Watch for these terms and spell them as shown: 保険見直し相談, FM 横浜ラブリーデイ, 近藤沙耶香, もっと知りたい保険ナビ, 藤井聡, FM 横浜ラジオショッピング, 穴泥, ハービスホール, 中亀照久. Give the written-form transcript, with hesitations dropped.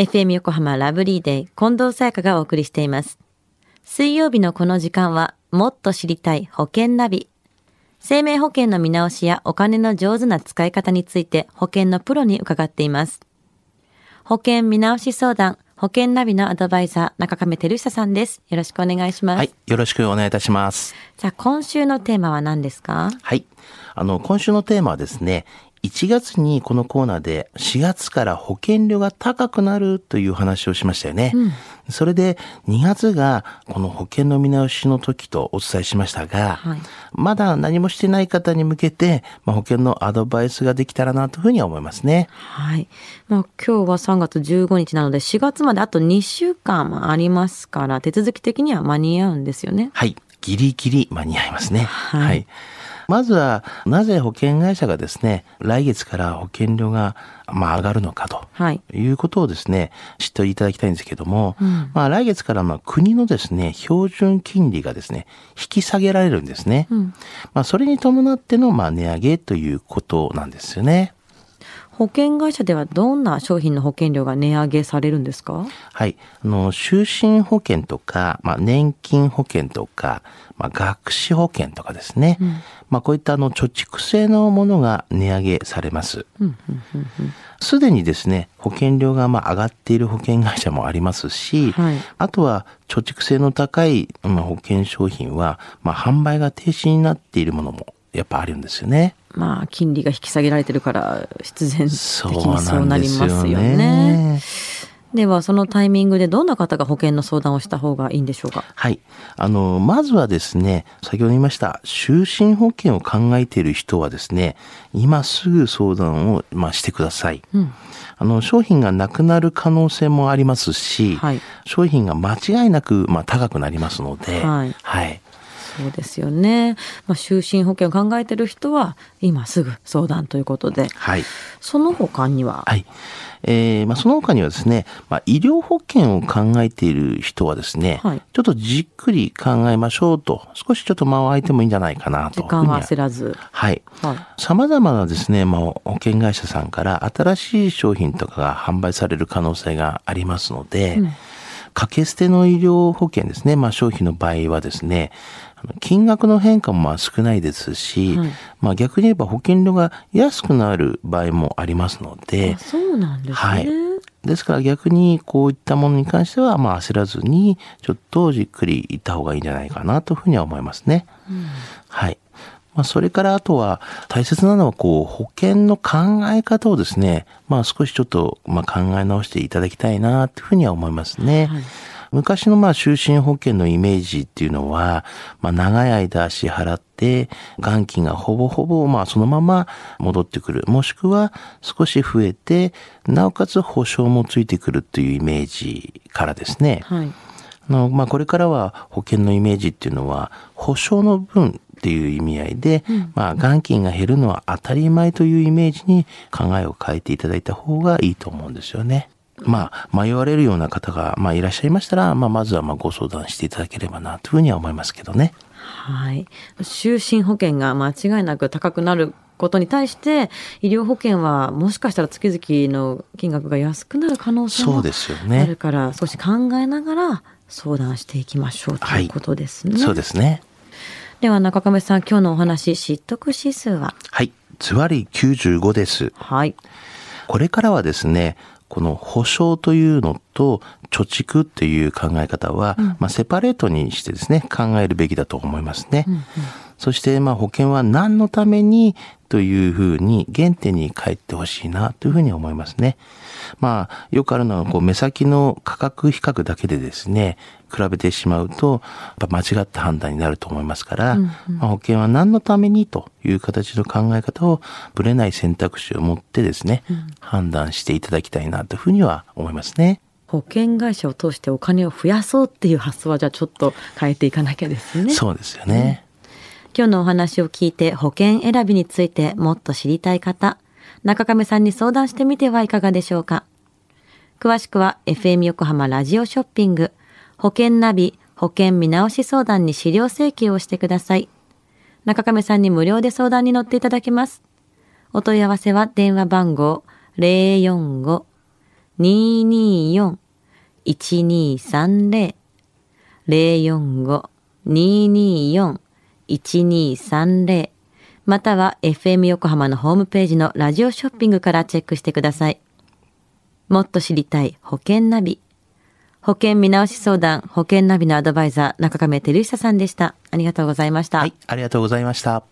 FM 横浜ラブリーデイ、近藤沙耶香がお送りしています。水曜日のこの時間は、もっと知りたい保険ナビ。生命保険の見直しやお金の上手な使い方について、保険のプロに伺っています。保険見直し相談、保険ナビのアドバイザー、中亀照久さんです。よろしくお願いします。はい、よろしくお願いいたします。さあ、今週のテーマは何ですか？はい、今週のテーマはですね、1月にこのコーナーで4月から保険料が高くなるという話をしましたよね、それで2月がこの保険の見直しの時とお伝えしましたが、まだ何もしてない方に向けて、保険のアドバイスができたらなというふうには思いますね。はい。今日は3月15日なので4月まであと2週間ありますから、手続き的には間に合うんですよね。はい。ギリギリ間に合いますね。はい。まずはなぜ保険会社がですね、来月から保険料が上がるのかということをですね、知っていただきたいんですけども、来月から国のですね、標準金利がですね、引き下げられるんですね。それに伴っての値上げということなんですよね。保険会社ではどんな商品の保険料が値上げされるんですか？はい、就寝保険とか、年金保険とか、学資保険とかですね、こういった貯蓄性のものが値上げされます。すでにですね、保険料が上がっている保険会社もありますし、あとは貯蓄性の高い保険商品は、販売が停止になっているものもやっぱあるんですよね。金利が引き下げられてるから必然的にそうなりますよね。ではそのタイミングでどんな方が保険の相談をした方がいいんでしょうか？はい、まずはですね、先ほど言いました就寝保険を考えている人はですね、今すぐ相談をしてください。商品がなくなる可能性もありますし、商品が間違いなく高くなりますので、そうですよね。就寝保険を考えている人は今すぐ相談ということで、その他には、その他にはですね、医療保険を考えている人はですね、ちょっとじっくり考えましょうと、少しちょっと間を空いてもいいんじゃないかなと。時間は焦らず。様々なですね、保険会社さんから新しい商品とかが販売される可能性がありますので、掛け捨ての医療保険ですね、商品の場合はですね、金額の変化も少ないですし、逆に言えば保険料が安くなる場合もありますので、そうなんですね。ですから逆にこういったものに関しては焦らずにちょっとじっくりいった方がいいんじゃないかなというふうには思いますね。それからあとは大切なのは保険の考え方をですね、少しちょっと考え直していただきたいなというふうには思いますね。昔の就寝保険のイメージっていうのは、長い間支払って元金がほぼほぼそのまま戻ってくる、もしくは少し増えてなおかつ保証もついてくるというイメージからですね、これからは保険のイメージっていうのは保証の分っていう意味合いで、元金が減るのは当たり前というイメージに考えを変えていただいた方がいいと思うんですよね。迷われるような方がいらっしゃいましたら、まずはご相談していただければなというふうには思いますけどね。就寝保険が間違いなく高くなることに対して、医療保険はもしかしたら月々の金額が安くなる可能性もあるから、少し考えながら相談していきましょうということですね。そうですね。では中亀さん、今日のお話、知得指数は？つわり95です。これからはですね、この保証というのと貯蓄という考え方は、セパレートにしてですね、考えるべきだと思いますね。そして保険は何のためにというふうに原点に帰ってほしいなというふうに思いますね。よくあるのは目先の価格比較だけでですね、比べてしまうと間違った判断になると思いますから、保険は何のためにという形の考え方を、ぶれない選択肢を持ってですね、判断していただきたいなというふうには思いますね。保険会社を通してお金を増やそうっていう発想は、じゃあちょっと変えていかなきゃですね。そうですよね。今日のお話を聞いて保険選びについてもっと知りたい方、中亀さんに相談してみてはいかがでしょうか。詳しくは FM 横浜ラジオショッピング、保険ナビ、保険見直し相談に資料請求をしてください。中亀さんに無料で相談に乗っていただけます。お問い合わせは電話番号224-1230 045-224-1230 または FM 横浜のホームページのラジオショッピングからチェックしてください。もっと知りたい保険ナビ。保険見直し相談、保険ナビのアドバイザー、中亀照久さんでした。ありがとうございました。はい、ありがとうございました。